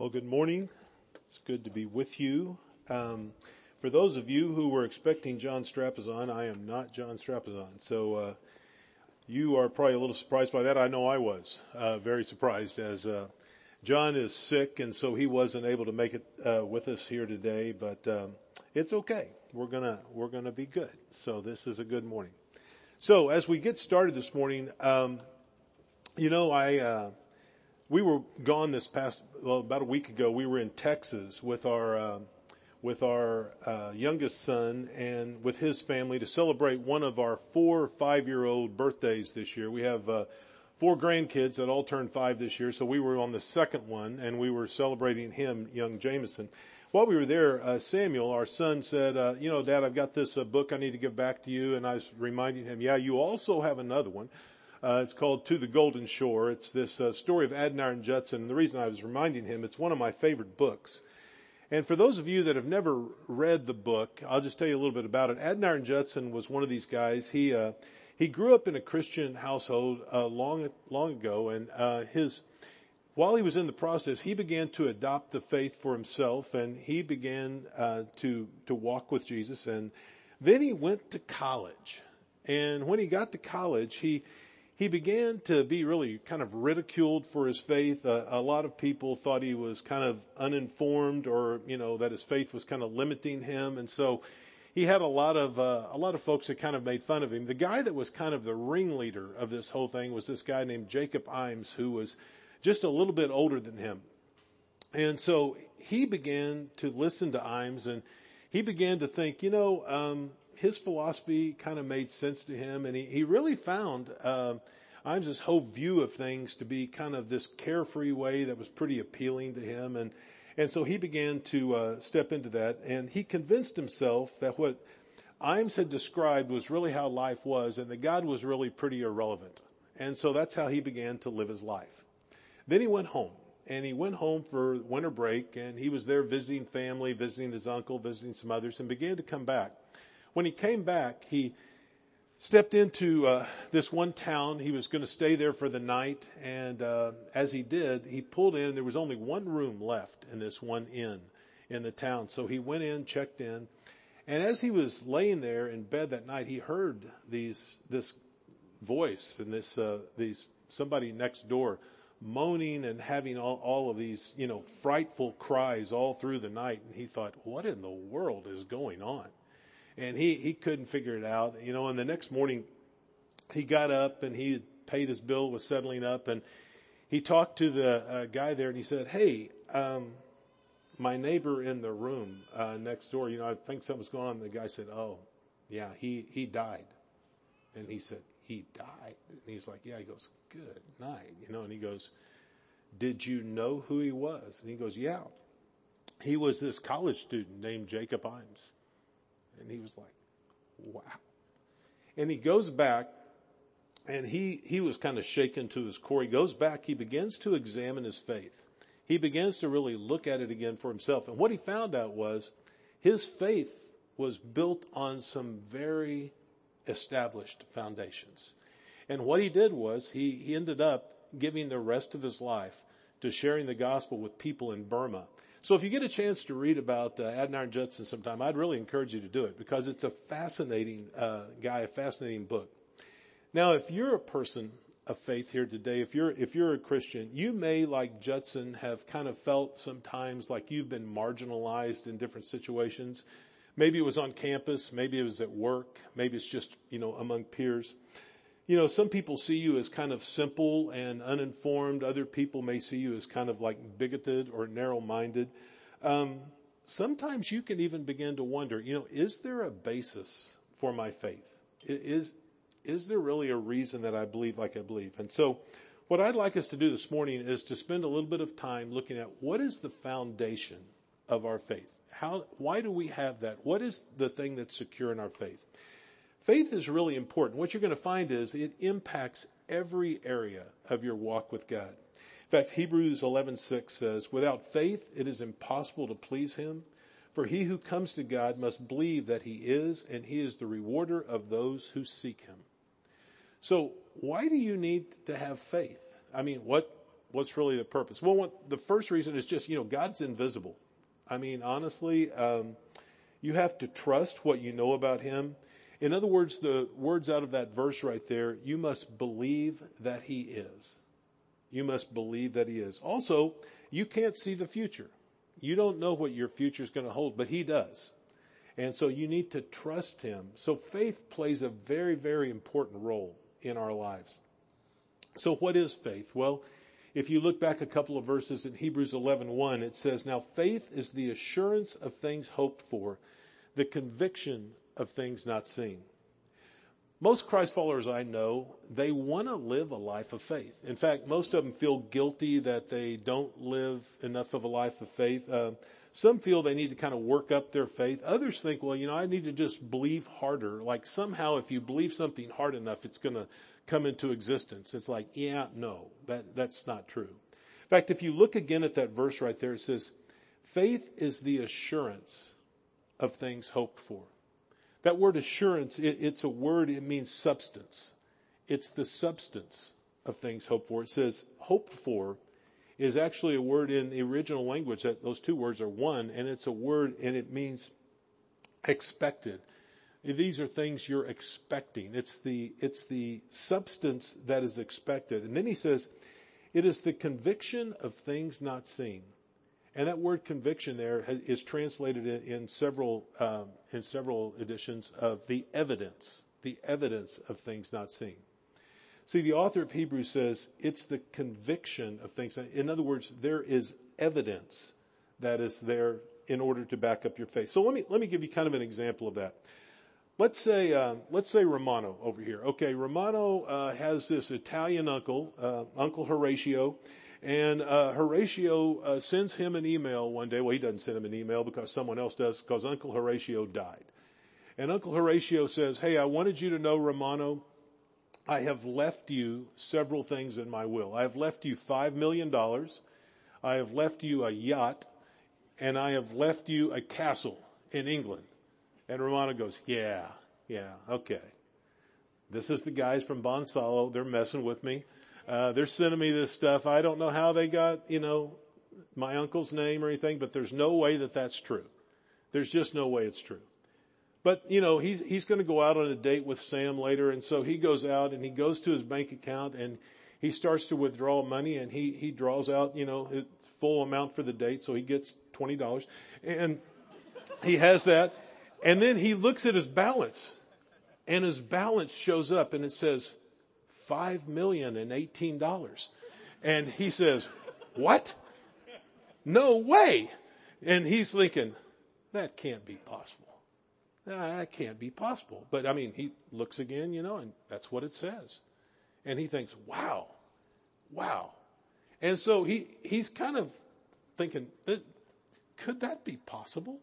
Well, good morning. It's good to be with you. For those of you who were expecting John Strapazon, I am not John Strapazon. So you are probably a little surprised by that. I know I was very surprised, as John is sick, and so he wasn't able to make it with us here today. But it's okay. We're gonna be good. So this is a good morning. So as we get started this morning, we were gone this past, about a week ago. We were in Texas with our youngest son and with his family to celebrate one of our 4 5-year-old birthdays this year. We have 4 grandkids that all turned 5 this year, so we were on the second one, and we were celebrating him, young Jameson. While we were there, Samuel, our son, said, Dad, I've got this book I need to give back to you. And I was reminding him, yeah, you also have another one. It's called To the Golden Shore. It's this story of Adoniram Judson. And the reason I was reminding him, it's one of my favorite books. And for those of you that have never read the book, I'll just tell you a little bit about it. Adoniram Judson was one of these guys. He grew up in a Christian household long ago, and while he was in the process, he began to adopt the faith for himself, and he began to walk with Jesus. And then he went to college, and when he got to college, he began to be really kind of ridiculed for his faith. A lot of people thought he was kind of uninformed, or, that his faith was kind of limiting him. And so he had a lot of folks that kind of made fun of him. The guy that was kind of the ringleader of this whole thing was this guy named Jacob Imes, who was just a little bit older than him. And so he began to listen to Imes, and he began to think, his philosophy kind of made sense to him, and he really found Imes' whole view of things to be kind of this carefree way that was pretty appealing to him, and so he began to step into that, and he convinced himself that what Imes had described was really how life was, and that God was really pretty irrelevant. And so that's how he began to live his life. Then he went home, and he went home for winter break, and he was there visiting family, visiting his uncle, visiting some others, and began to come back. When he came back, he stepped into this one town. He was going to stay there for the night, and as he did, he pulled in. There was only one room left in this one inn in the town. So he went in, checked in, and as he was laying there in bed that night, he heard this voice and these somebody next door moaning and having all of these frightful cries all through the night. And he thought, what in the world is going on? And he couldn't figure it out, and the next morning he got up, and he paid his bill, was settling up, and he talked to the guy there, and he said, hey, my neighbor in the room next door, I think something's going on. And the guy said, oh, yeah, he died. And he said, he died? And he's like, yeah. He goes, good night. And he goes, did you know who he was? And he goes, yeah. He was this college student named Jacob Imes. And he was like, wow. And he goes back, and he was kind of shaken to his core. He goes back. He begins to examine his faith. He begins to really look at it again for himself. And what he found out was his faith was built on some very established foundations. And what he did was he ended up giving the rest of his life to sharing the gospel with people in Burma. So if you get a chance to read about Adoniram Judson sometime, I'd really encourage you to do it, because it's a fascinating guy, a fascinating book. Now, if you're a person of faith here today, if you're a Christian, you may, like Judson, have kind of felt sometimes like you've been marginalized in different situations. Maybe it was on campus, maybe it was at work, maybe it's just, among peers. Some people see you as kind of simple and uninformed. Other people may see you as kind of like bigoted or narrow-minded. Sometimes you can even begin to wonder, is there a basis for my faith? Is there really a reason that I believe like I believe? And so what I'd like us to do this morning is to spend a little bit of time looking at what is the foundation of our faith? Why do we have that? What is the thing that's secure in our faith? Faith is really important. What you're going to find is it impacts every area of your walk with God. In fact, Hebrews 11:6 says, without faith, it is impossible to please him. For he who comes to God must believe that he is, and he is the rewarder of those who seek him. So why do you need to have faith? I mean, what What's really the purpose? Well, the first reason is just, God's invisible. I mean, honestly, you have to trust what you know about him. In other words, the words out of that verse right there, you must believe that he is. You must believe that he is. Also, you can't see the future. You don't know what your future is going to hold, but he does. And so you need to trust him. So faith plays a very, very important role in our lives. So what is faith? Well, if you look back a couple of verses in Hebrews 11:1, it says, "Now faith is the assurance of things hoped for, the conviction of things not seen." Most Christ followers I know, they want to live a life of faith. In fact, most of them feel guilty that they don't live enough of a life of faith. Some feel they need to kind of work up their faith. Others think, well, I need to just believe harder. Like somehow if you believe something hard enough, it's going to come into existence. It's like, that's not true. In fact, if you look again at that verse right there, it says, faith is the assurance of things hoped for. That word assurance, it's a word, it means substance. It's the substance of things hoped for. It says hoped for is actually a word in the original language, that those two words are one, and it's a word and it means expected. These are things you're expecting. It's the substance that is expected. And then he says, it is the conviction of things not seen. And that word conviction there is translated in several editions of the evidence of things not seen. See, the author of Hebrews says it's the conviction of things. In other words, there is evidence that is there in order to back up your faith. So let me give you kind of an example of that. Let's say Romano over here. Okay, Romano has this Italian uncle, Uncle Horatio. And Horatio sends him an email one day. Well, he doesn't send him an email because someone else does, because Uncle Horatio died. And Uncle Horatio says, "Hey, I wanted you to know, Romano, I have left you several things in my will. I have left you $5 million. I have left you a yacht. And I have left you a castle in England." And Romano goes, yeah, okay. This is the guys from Bonsalo. They're messing with me. They're sending me this stuff. I don't know how they got, my uncle's name or anything, but there's no way that that's true. There's just no way it's true. But, he's going to go out on a date with Sam later. And so he goes out and he goes to his bank account and he starts to withdraw money, and he draws out, his full amount for the date. So he gets $20 and he has that. And then he looks at his balance, and his balance shows up and it says, $5,018,000. And he says, "What? No way." And he's thinking, that can't be possible. That can't be possible. But I mean, he looks again, and that's what it says. And he thinks, wow. And so he's kind of thinking, could that be possible?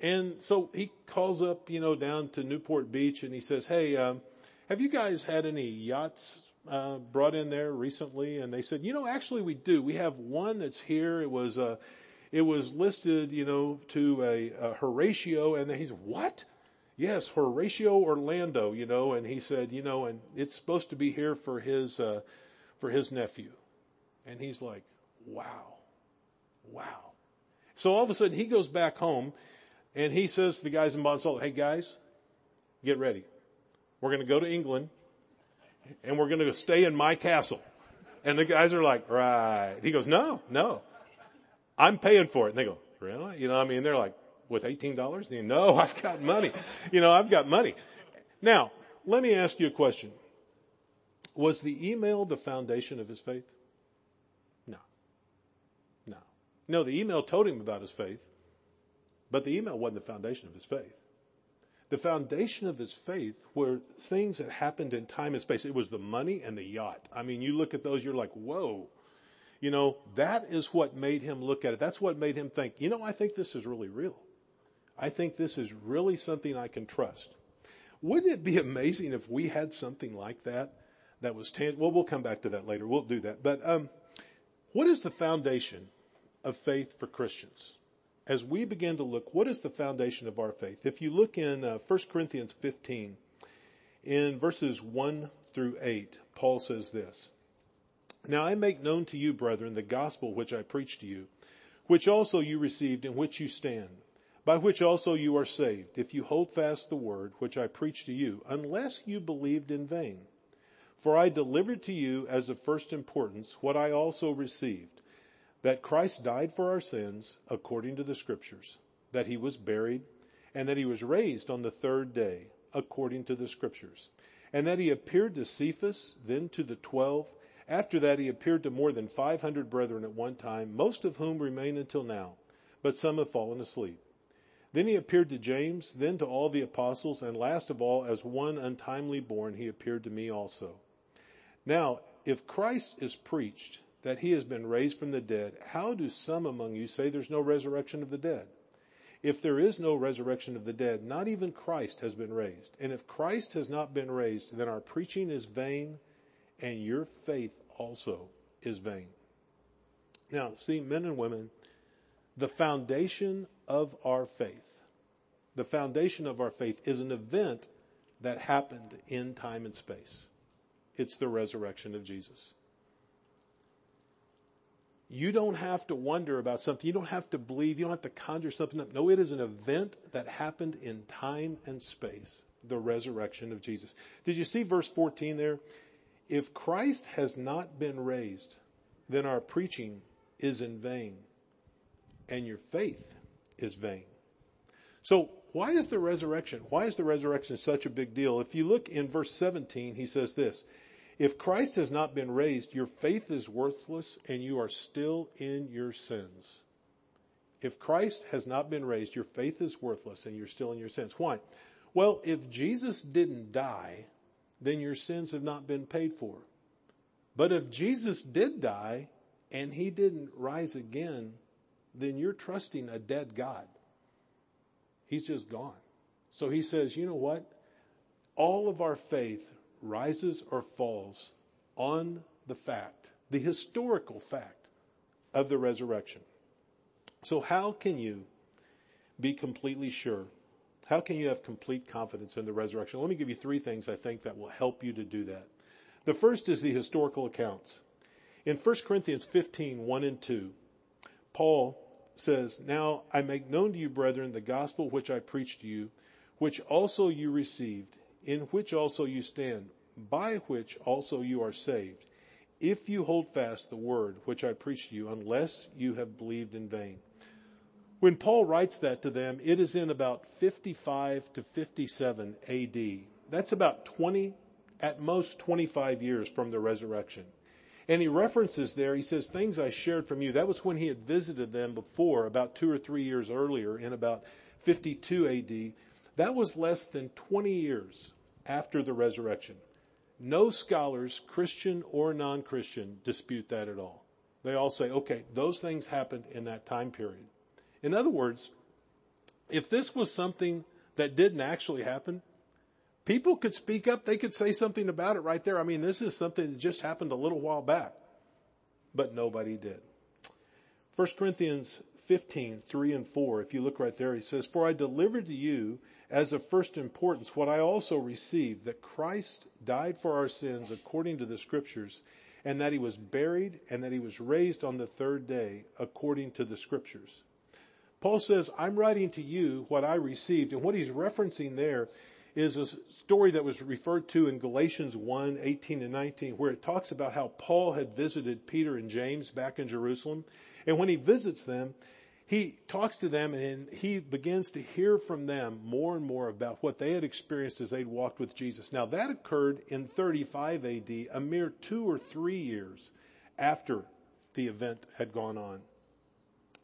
And so he calls up, down to Newport Beach, and he says, "Hey, have you guys had any yachts brought in there recently?" And they said, "Actually we do. We have one that's here. It was listed, to a Horatio." And then he's, "What?" "Yes, Horatio Orlando, And he said, and it's supposed to be here for his nephew." And he's like, wow. So all of a sudden he goes back home and he says to the guys in Bonsall, "Hey guys, get ready. We're going to go to England and we're going to stay in my castle." And the guys are like, "Right." He goes, No, I'm paying for it." And they go, "Really?" They're like, "With $18? No, I've got money. I've got money." Now, let me ask you a question. Was the email the foundation of his faith? No. No, the email told him about his faith, but the email wasn't the foundation of his faith. The foundation of his faith were things that happened in time and space. It was the money and the yacht. I mean, you look at those, you're like, whoa. That is what made him look at it. That's what made him think, I think this is really real. I think this is really something I can trust. Wouldn't it be amazing if we had something like that was tangible? Well, we'll come back to that later. We'll do that. But what is the foundation of faith for Christians? As we begin to look, what is the foundation of our faith? If you look in 1 Corinthians 15, in verses 1 through 8, Paul says this. Now I make known to you, brethren, the gospel which I preached to you, which also you received, in which you stand, by which also you are saved, if you hold fast the word which I preached to you, unless you believed in vain. For I delivered to you as of first importance what I also received, that Christ died for our sins according to the Scriptures, that he was buried, and that he was raised on the third day according to the Scriptures, and that he appeared to Cephas, then to the 12. After that he appeared to more than 500 brethren at one time, most of whom remain until now, but some have fallen asleep. Then he appeared to James, then to all the apostles, and last of all, as one untimely born, he appeared to me also. Now, if Christ is preached that he has been raised from the dead, how do some among you say there's no resurrection of the dead? If there is no resurrection of the dead, not even Christ has been raised. And if Christ has not been raised, then our preaching is vain, and your faith also is vain. Now, see, men and women, the foundation of our faith, the foundation of our faith is an event that happened in time and space. It's the resurrection of Jesus. You don't have to wonder about something. You don't have to believe. You don't have to conjure something up. No, it is an event that happened in time and space, the resurrection of Jesus. Did you see verse 14 there? If Christ has not been raised, then our preaching is in vain, and your faith is vain. So why is the resurrection such a big deal? If you look in verse 17, he says this: if Christ has not been raised, your faith is worthless and you are still in your sins. If Christ has not been raised, your faith is worthless and you're still in your sins. Why? Well, if Jesus didn't die, then your sins have not been paid for. But if Jesus did die and he didn't rise again, then you're trusting a dead God. He's just gone. So he says, you know what? All of our faith rises or falls on the fact, the historical fact of the resurrection. So how can you be completely sure? How can you have complete confidence in the resurrection? Let me give you three things I think that will help you to do that. The first is the historical accounts. In 1 Corinthians 15, 1 and 2, Paul says, now I make known to you, brethren, the gospel which I preached to you, which also you received, in which also you stand, by which also you are saved, if you hold fast the word which I preached to you, unless you have believed in vain. When Paul writes that to them, it is in about 55 to 57 AD. That's about 20, at most 25 years from the resurrection. And he references there, he says, things I shared from you. That was when he had visited them before, about 2 or 3 years earlier, in about 52 AD. That was less than 20 years after the resurrection. No scholars, Christian or non-Christian, dispute that at all. They all say, okay, those things happened in that time period. In other words, if this was something that didn't actually happen, people could speak up. They could say something about it right there. I mean, this is something that just happened a little while back, but nobody did. 1 Corinthians 15, 3 and 4, if you look right there, he says, for I delivered to you as of first importance what I also received, that Christ died for our sins according to the Scriptures, and that he was buried, and that he was raised on the third day according to the Scriptures. Paul says, I'm writing to you what I received. And what he's referencing there is a story that was referred to in Galatians 1, 18 and 19, where it talks about how Paul had visited Peter and James back in Jerusalem. And when he visits them, he talks to them and he begins to hear from them more and more about what they had experienced as they'd walked with Jesus. Now that occurred in 35 AD, a mere 2 or 3 years after the event had gone on.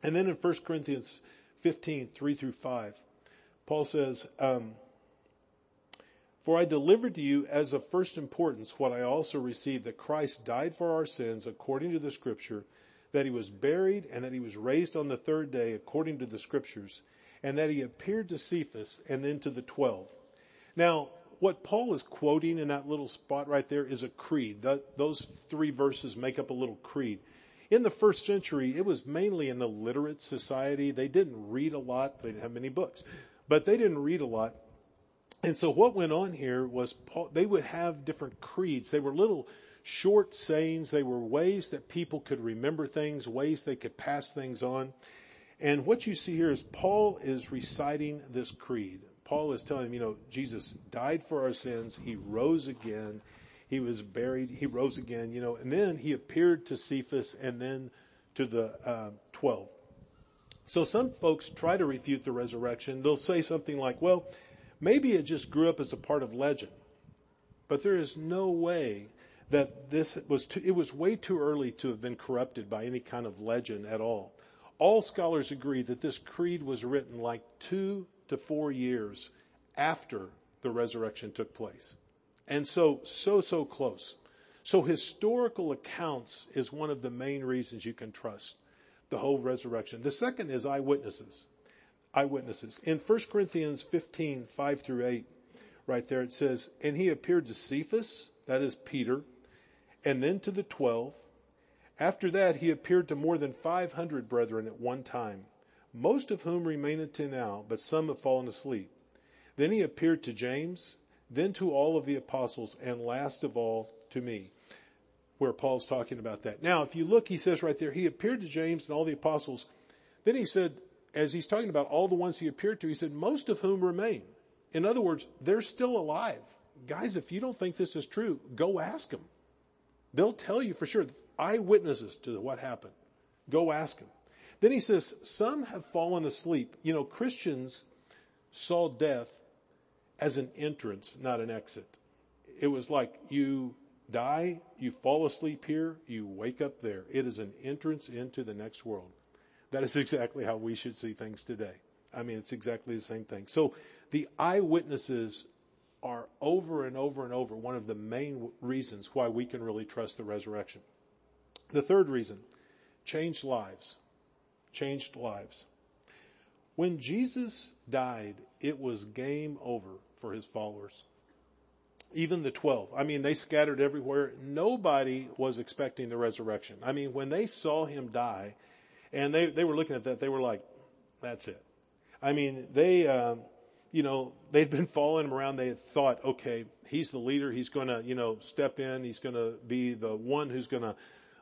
And then in 1 Corinthians 15, 3 through 5, Paul says, for I delivered to you as of first importance what I also received, that Christ died for our sins according to the Scripture, that he was buried, and that he was raised on the third day according to the Scriptures, and that he appeared to Cephas and then to the 12. Now, what Paul is quoting in that little spot right there is a creed. Those three verses make up a little creed. In the first century, it was mainly an illiterate society. They didn't read a lot. They didn't have many books, but they didn't read a lot. And so what went on here was they would have different creeds. They were little short sayings. They were ways that people could remember things, ways they could pass things on. And what you see here is Paul is reciting this creed. Paul is telling him, Jesus died for our sins. He rose again. He was buried. He rose again, and then he appeared to Cephas and then to the 12. So some folks try to refute the resurrection. They'll say something like, well, maybe it just grew up as a part of legend. But there is no way that this was it was way too early to have been corrupted by any kind of legend at all. All scholars agree that this creed was written like 2 to 4 years after the resurrection took place. And so close. So historical accounts is one of the main reasons you can trust the whole resurrection. The second is eyewitnesses. In 1 Corinthians 15, 5 through 8, right there it says, and he appeared to Cephas, that is Peter, and then to the 12. After that, he appeared to more than 500 brethren at one time, most of whom remain until now, but some have fallen asleep. Then he appeared to James, then to all of the apostles, and last of all to me, where Paul's talking about that. Now, if you look, he says right there, he appeared to James and all the apostles. Then he said, as he's talking about all the ones he appeared to, he said, most of whom remain. In other words, they're still alive. Guys, if you don't think this is true, go ask them. They'll tell you for sure. Eyewitnesses to what happened. Go ask them. Then he says, some have fallen asleep. Christians saw death as an entrance, not an exit. It was like you die, you fall asleep here, you wake up there. It is an entrance into the next world. That is exactly how we should see things today. It's exactly the same thing. So the eyewitnesses are over and over and over one of the main reasons why we can really trust the resurrection. The third reason, changed lives. Changed lives. When Jesus died, it was game over for his followers. Even the 12. They scattered everywhere. Nobody was expecting the resurrection. When they saw him die, and they were looking at that, they were like, that's it. They'd been following him around. They had thought, okay, he's the leader. He's going to, step in. He's going to be the one who's going to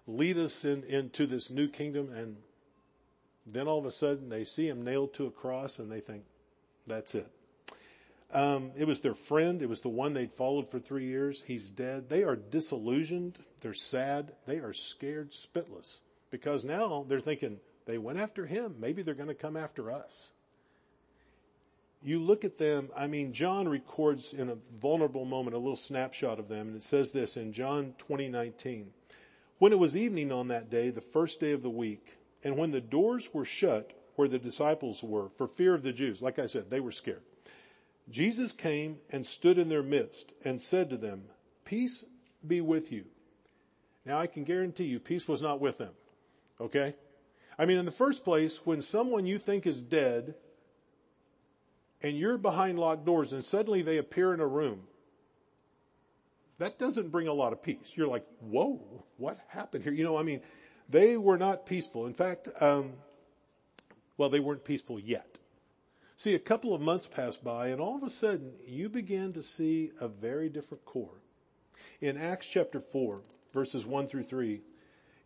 lead us into this new kingdom. And then all of a sudden they see him nailed to a cross and they think, that's it. It was their friend. It was the one they'd followed for 3 years. He's dead. They are disillusioned. They're sad. They are scared spitless because now they're thinking they went after him. Maybe they're going to come after us. You look at them. John records in a vulnerable moment, a little snapshot of them. And it says this in John 20:19. When it was evening on that day, the first day of the week, and when the doors were shut where the disciples were for fear of the Jews, like I said, they were scared. Jesus came and stood in their midst and said to them, peace be with you. Now I can guarantee you peace was not with them. Okay? In the first place, when someone you think is dead and you're behind locked doors and suddenly they appear in a room, that doesn't bring a lot of peace. You're like, whoa, what happened here? They were not peaceful. In fact, they weren't peaceful yet. See, a couple of months passed by, and all of a sudden, you began to see a very different core. In Acts chapter 4, verses 1 through 3,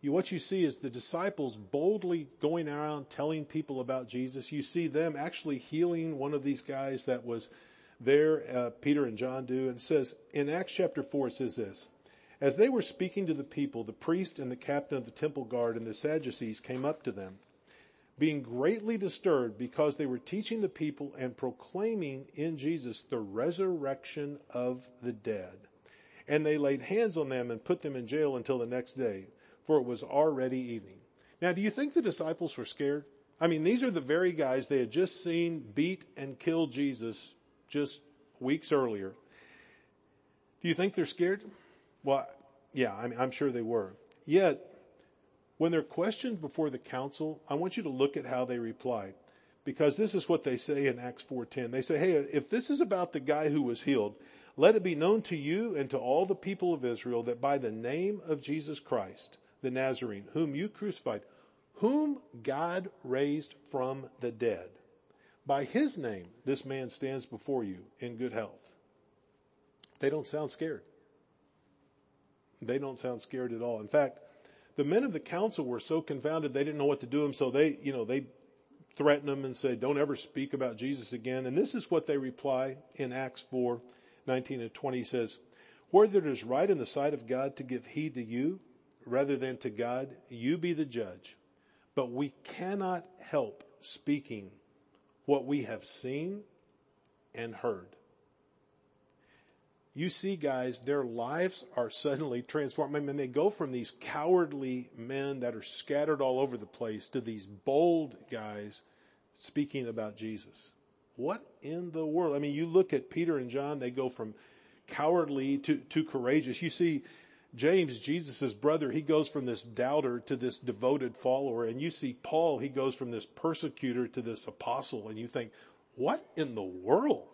what you see is the disciples boldly going around telling people about Jesus. You see them actually healing one of these guys that was there, Peter and John do, and it says, in Acts chapter 4, it says this, as they were speaking to the people, the priest and the captain of the temple guard and the Sadducees came up to them, being greatly disturbed because they were teaching the people and proclaiming in Jesus the resurrection of the dead. And they laid hands on them and put them in jail until the next day, for it was already evening. Now, do you think the disciples were scared? These are the very guys they had just seen beat and kill Jesus just weeks earlier. Do you think they're scared? Well, yeah, I'm sure they were. Yet, when they're questioned before the council, I want you to look at how they reply, because this is what they say in Acts 4:10. They say, hey, if this is about the guy who was healed, let it be known to you and to all the people of Israel that by the name of Jesus Christ, the Nazarene, whom you crucified, whom God raised from the dead, by his name, this man stands before you in good health. They don't sound scared. They don't sound scared at all. In fact, the men of the council were so confounded they didn't know what to do. So they threatened them and said, don't ever speak about Jesus again. And this is what they reply in Acts 4:19-20 says, whether it is right in the sight of God to give heed to you rather than to God, you be the judge. But we cannot help speaking what we have seen and heard. You see, guys, their lives are suddenly transformed. I mean, they go from these cowardly men that are scattered all over the place to these bold guys speaking about Jesus. What in the world? I mean, you look at Peter and John, they go from cowardly to courageous. You see James, Jesus' brother, he goes from this doubter to this devoted follower. And you see Paul, he goes from this persecutor to this apostle. And you think, what in the world?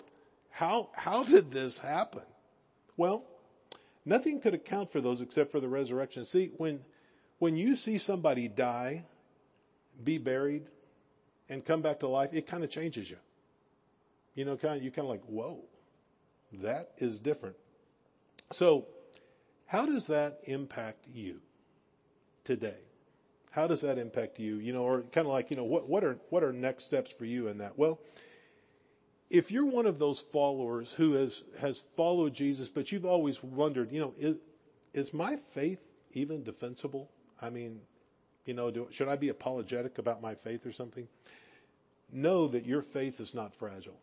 How did this happen? Well, nothing could account for those except for the resurrection. See, when you see somebody die, be buried, and come back to life, it kind of changes you. You know, you're kind of like, whoa, that is different. So how does that impact you today? How does that impact you? You know, or kind of like, you know, what are next steps for you in that? Well, if you're one of those followers who has followed Jesus, but you've always wondered, you know, is my faith even defensible? I mean, you know, should I be apologetic about my faith or something? Know that your faith is not fragile.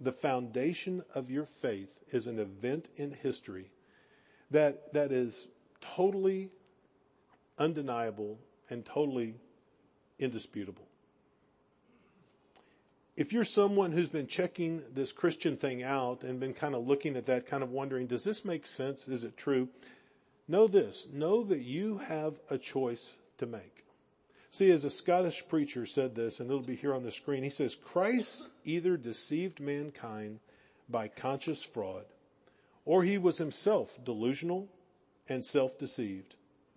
The foundation of your faith is an event in history that is totally undeniable and totally indisputable. If you're someone who's been checking this Christian thing out and been kind of looking at that, kind of wondering, does this make sense? Is it true? Know this. Know that you have a choice to make. See, as a Scottish preacher said this, and it'll be here on the screen, he says, Christ either deceived mankind by conscious fraud, or he was himself delusional and self-deceived,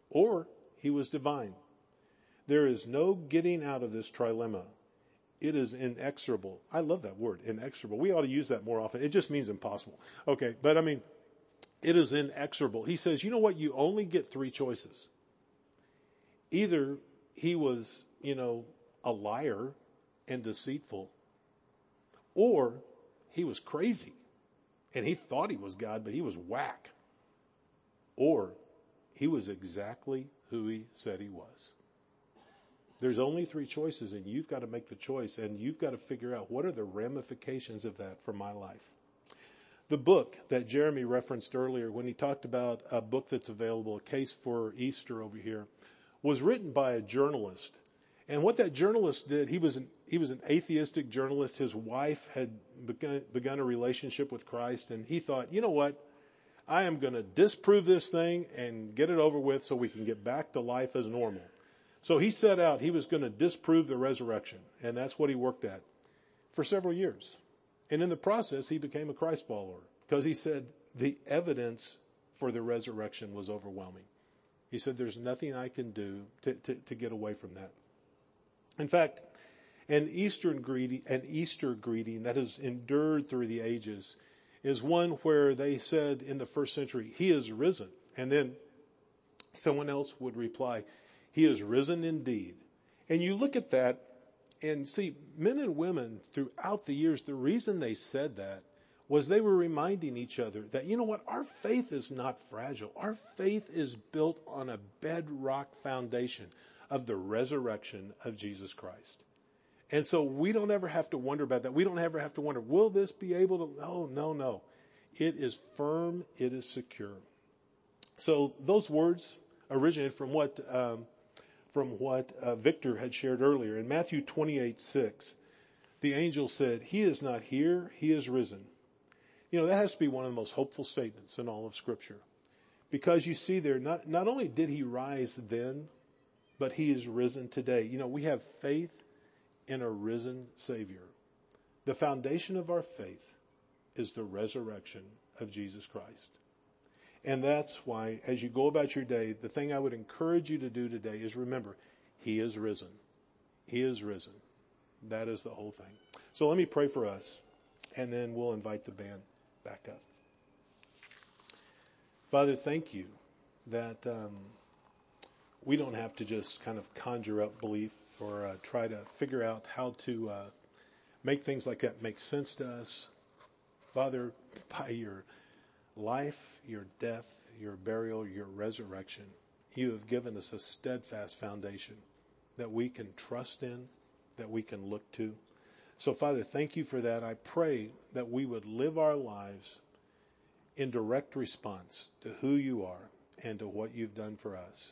or he was divine. There is no getting out of this trilemma. It is inexorable. I love that word, inexorable. We ought to use that more often. It just means impossible. Okay, but I mean, it is inexorable. He says, you know what? You only get three choices. Either he was, you know, a liar and deceitful, or he was crazy and he thought he was God, but he was whack, or he was exactly who he said he was. There's only three choices, and you've got to make the choice, and you've got to figure out what are the ramifications of that for my life. The book that Jeremy referenced earlier when he talked about a book that's available, A Case for Easter over here, was written by a journalist. And what that journalist did, he was an atheistic journalist. His wife had begun a relationship with Christ, and he thought, you know what? I am going to disprove this thing and get it over with so we can get back to life as normal. So he set out, he was going to disprove the resurrection, and that's what he worked at for several years. And in the process, he became a Christ follower because he said the evidence for the resurrection was overwhelming. He said, there's nothing I can do to get away from that. In fact, an Easter greeting that has endured through the ages is one where they said in the first century, he is risen. And then someone else would reply, he is risen indeed. And you look at that and see men and women throughout the years, the reason they said that was they were reminding each other that, you know what, our faith is not fragile. Our faith is built on a bedrock foundation of the resurrection of Jesus Christ. And so we don't ever have to wonder about that. We don't ever have to wonder, will this be able to? No. It is firm. It is secure. So those words originated from what Victor had shared earlier. In Matthew 28:6, the angel said, he is not here, he is risen. You know, that has to be one of the most hopeful statements in all of Scripture. Because you see there, not only did he rise then, but he is risen today. You know, we have faith in a risen Savior. The foundation of our faith is the resurrection of Jesus Christ. And that's why, as you go about your day, the thing I would encourage you to do today is remember, he is risen. He is risen. That is the whole thing. So let me pray for us, and then we'll invite the band back up. Father, thank you that we don't have to just kind of conjure up belief or try to figure out how to make things like that make sense to us. Father, by your life, your death, your burial, your resurrection, you have given us a steadfast foundation that we can trust in, that we can look to. So, Father, thank you for that. I pray that we would live our lives in direct response to who you are and to what you've done for us.